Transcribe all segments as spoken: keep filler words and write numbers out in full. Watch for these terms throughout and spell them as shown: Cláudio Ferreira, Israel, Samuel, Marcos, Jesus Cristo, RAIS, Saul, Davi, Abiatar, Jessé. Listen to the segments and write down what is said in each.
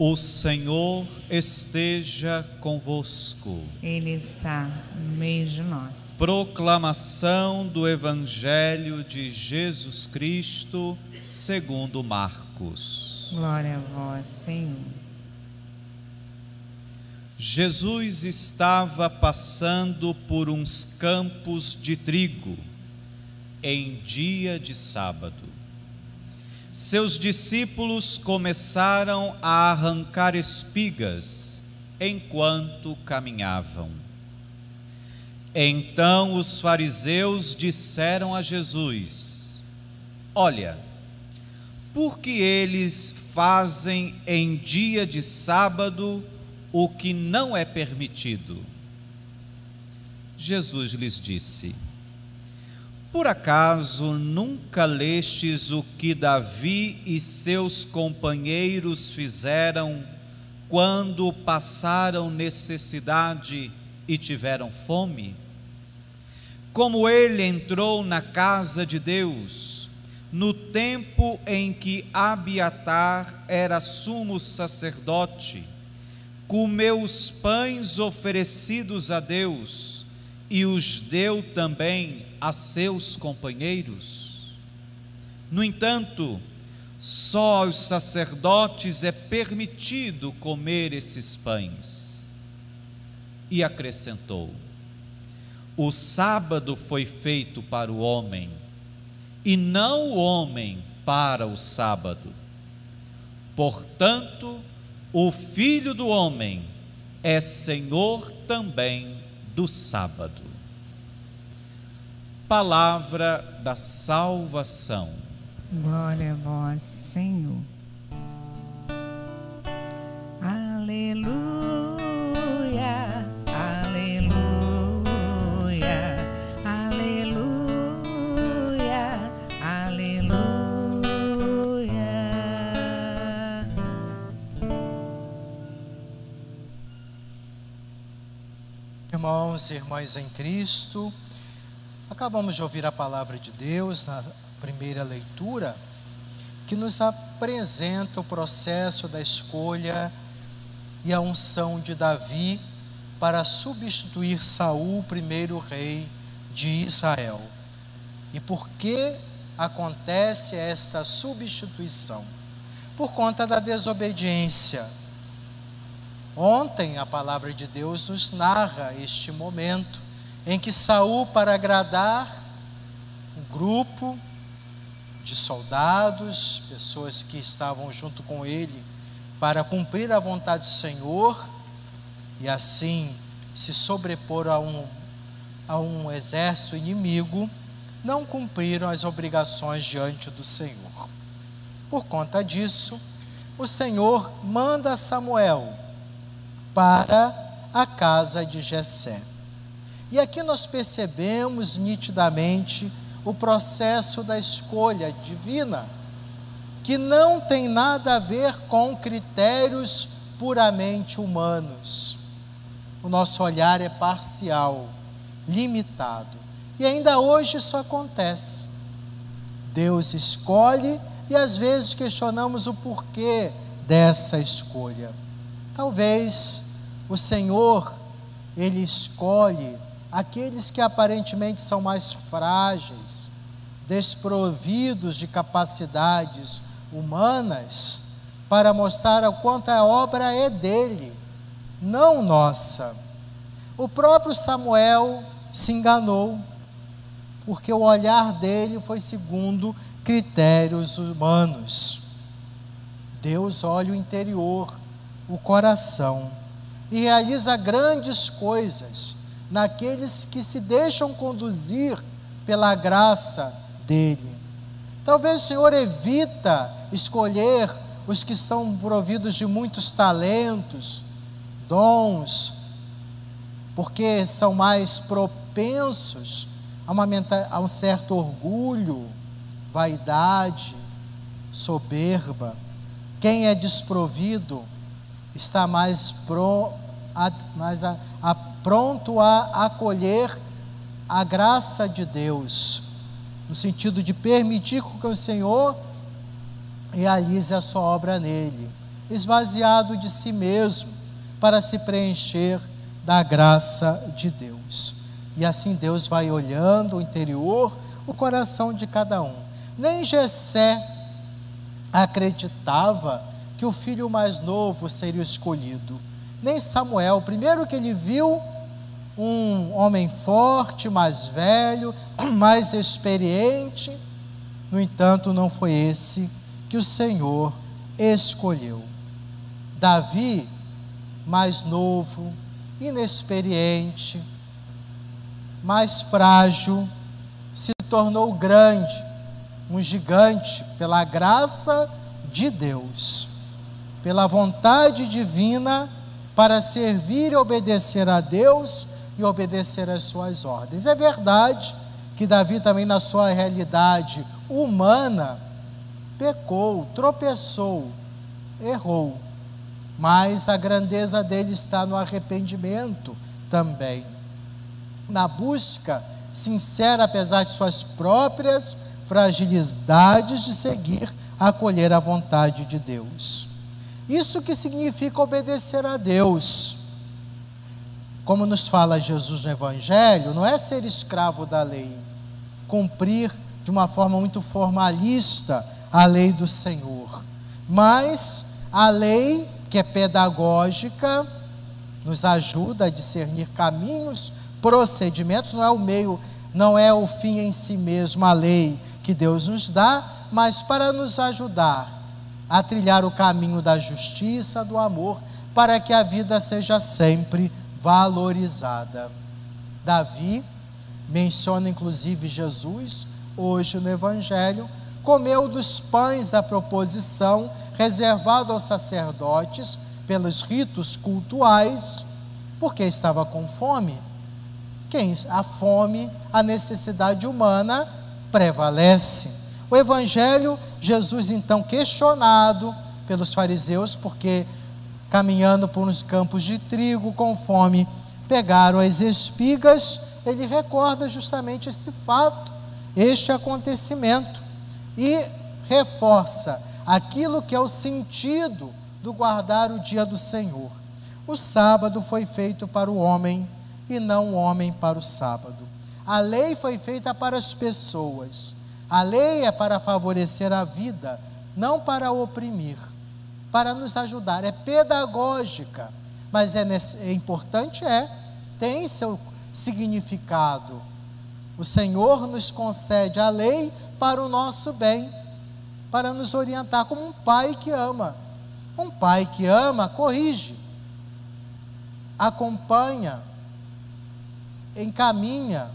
O Senhor esteja convosco. Ele está no meio de nós. Proclamação do Evangelho de Jesus Cristo segundo Marcos. Glória a vós, Senhor. Jesus estava passando por uns campos de trigo em dia de sábado. Seus discípulos começaram a arrancar espigas enquanto caminhavam. Então os fariseus disseram a Jesus: Olha, por que eles fazem em dia de sábado o que não é permitido? Jesus lhes disse: Por acaso nunca lestes o que Davi e seus companheiros fizeram quando passaram necessidade e tiveram fome? Como ele entrou na casa de Deus, no tempo em que Abiatar era sumo sacerdote, comeu os pães oferecidos a Deus, e os deu também a seus companheiros. No entanto, só aos sacerdotes é permitido comer esses pães. E acrescentou: O sábado foi feito para o homem, e não o homem para o sábado. Portanto, o Filho do Homem é Senhor também do sábado. Palavra da salvação. Glória a vós, Senhor. Aleluia, aleluia, aleluia, aleluia. Irmão, irmãs em Cristo, acabamos de ouvir a palavra de Deus na primeira leitura, que nos apresenta o processo da escolha e a unção de Davi para substituir Saul, primeiro rei de Israel. E por que acontece esta substituição? Por conta da desobediência. Ontem a palavra de Deus nos narra este momento em que Saul, para agradar um grupo de soldados, pessoas que estavam junto com ele, para cumprir a vontade do Senhor e assim se sobrepor a um, a um exército inimigo, não cumpriram as obrigações diante do Senhor. Por conta disso, o Senhor manda Samuel para a casa de Jessé. E aqui nós percebemos nitidamente o processo da escolha divina, que não tem nada a ver com critérios puramente humanos. O nosso olhar é parcial, limitado. E ainda hoje isso acontece. Deus escolhe e às vezes questionamos o porquê dessa escolha. Talvez o Senhor, Ele escolhe aqueles que aparentemente são mais frágeis, desprovidos de capacidades humanas, para mostrar o quanto a obra é dEle, não nossa. O próprio Samuel se enganou, porque o olhar dele foi segundo critérios humanos. Deus olha o interior, o coração, e realiza grandes coisas naqueles que se deixam conduzir pela graça dele. Talvez o Senhor evita escolher os que são providos de muitos talentos, dons, porque são mais propensos a, uma menta- a um certo orgulho, vaidade, soberba. Quem é desprovido está mais, pro, a, mais a, a pronto a acolher a graça de Deus, no sentido de permitir que o Senhor realize a sua obra nele, esvaziado de si mesmo para se preencher da graça de Deus. E assim Deus vai olhando o interior, o coração de cada um. Nem Jessé acreditava que o filho mais novo seria o escolhido, nem Samuel. Primeiro que ele viu um homem forte, mais velho, mais experiente, no entanto não foi esse que o Senhor escolheu. Davi, mais novo, inexperiente, mais frágil, se tornou grande, um gigante, pela graça de Deus, pela vontade divina, para servir e obedecer a Deus e obedecer às suas ordens. É verdade que Davi também, na sua realidade humana, pecou, tropeçou, errou, mas a grandeza dele está no arrependimento também, na busca sincera, apesar de suas próprias fragilidades, de seguir, acolher a vontade de Deus. Isso que significa obedecer a Deus, como nos fala Jesus no Evangelho, não é ser escravo da lei, cumprir de uma forma muito formalista a lei do Senhor, mas a lei que é pedagógica, nos ajuda a discernir caminhos, procedimentos. Não é o meio, não é o fim em si mesmo a lei que Deus nos dá, mas para nos ajudar a trilhar o caminho da justiça, do amor, para que a vida seja sempre valorizada. Davi menciona inclusive Jesus, hoje no Evangelho, comeu dos pães da proposição, reservado aos sacerdotes, pelos ritos cultuais, porque estava com fome. Quem? A fome, a necessidade humana prevalece. O Evangelho, Jesus então questionado pelos fariseus, porque caminhando por uns campos de trigo, com fome, pegaram as espigas, ele recorda justamente esse fato, este acontecimento, e reforça aquilo que é o sentido do guardar o dia do Senhor. O sábado foi feito para o homem e não o homem para o sábado. A lei foi feita para as pessoas. A lei é para favorecer a vida, não para oprimir, para nos ajudar. É pedagógica, mas é, é importante, é, tem seu significado. O Senhor nos concede a lei para o nosso bem, para nos orientar, como um pai que ama. Um pai que ama, corrige, acompanha, encaminha.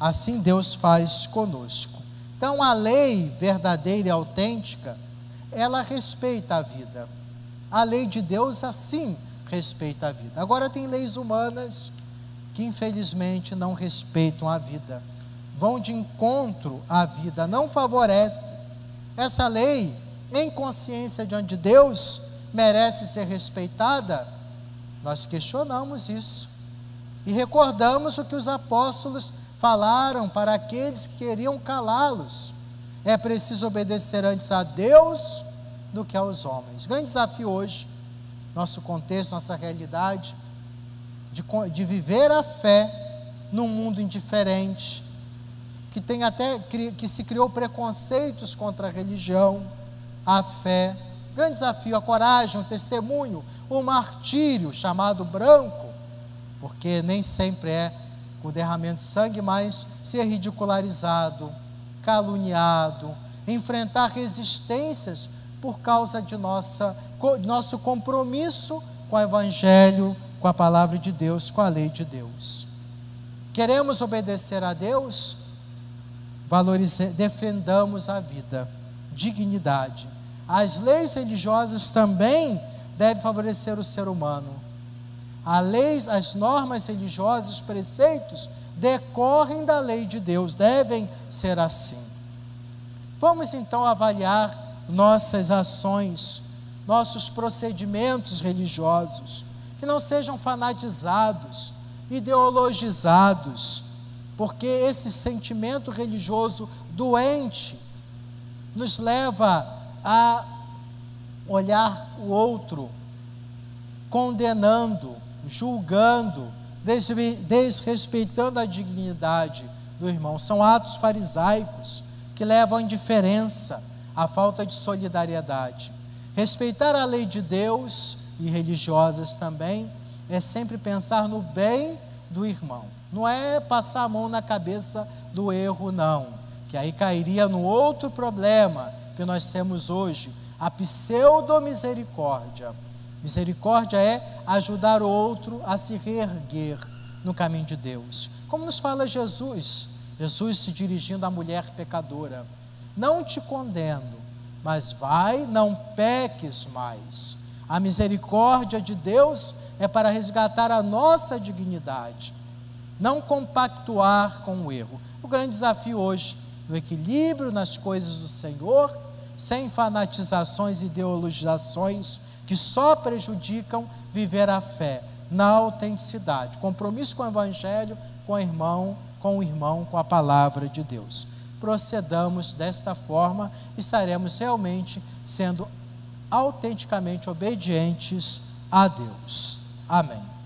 Assim Deus faz conosco. Então a lei verdadeira e autêntica, ela respeita a vida. A lei de Deus assim respeita a vida. Agora tem leis humanas que infelizmente não respeitam a vida, vão de encontro à vida, não favorece. Essa lei, em consciência diante de Deus, merece ser respeitada? Nós questionamos isso, e recordamos o que os apóstolos falaram para aqueles que queriam calá-los: é preciso obedecer antes a Deus do que aos homens. Grande desafio hoje, nosso contexto, nossa realidade, de, de viver a fé num mundo indiferente, que tem até, que se criou preconceitos contra a religião, a fé. Grande desafio, a coragem, o testemunho, o martírio, chamado branco, porque nem sempre é com derramamento de sangue, mas ser ridicularizado, caluniado, enfrentar resistências por causa de nossa, nosso compromisso com o Evangelho, com a palavra de Deus, com a lei de Deus. Queremos obedecer a Deus? Valorize, defendamos a vida, dignidade. As leis religiosas também devem favorecer o ser humano. As leis, as normas religiosas, preceitos, decorrem da lei de Deus, devem ser assim. Vamos então avaliar nossas ações, nossos procedimentos religiosos, que não sejam fanatizados, ideologizados, porque esse sentimento religioso doente nos leva a olhar o outro, condenando, julgando, desrespeitando a dignidade do irmão. São atos farisaicos que levam à indiferença, à falta de solidariedade. Respeitar a lei de Deus e religiosas também é sempre pensar no bem do irmão. Não é passar a mão na cabeça do erro, não, que aí cairia no outro problema que nós temos hoje, a pseudo-misericórdia. Misericórdia é ajudar o outro a se reerguer no caminho de Deus. Como nos fala Jesus, Jesus se dirigindo à mulher pecadora: não te condeno, mas vai, não peques mais. A misericórdia de Deus é para resgatar a nossa dignidade, não compactuar com o erro. O grande desafio hoje, no equilíbrio nas coisas do Senhor, sem fanatizações e ideologizações que só prejudicam viver a fé, na autenticidade, compromisso com o Evangelho, com o irmão, com o irmão, com a palavra de Deus. Procedamos desta forma, estaremos realmente sendo autenticamente obedientes a Deus. Amém.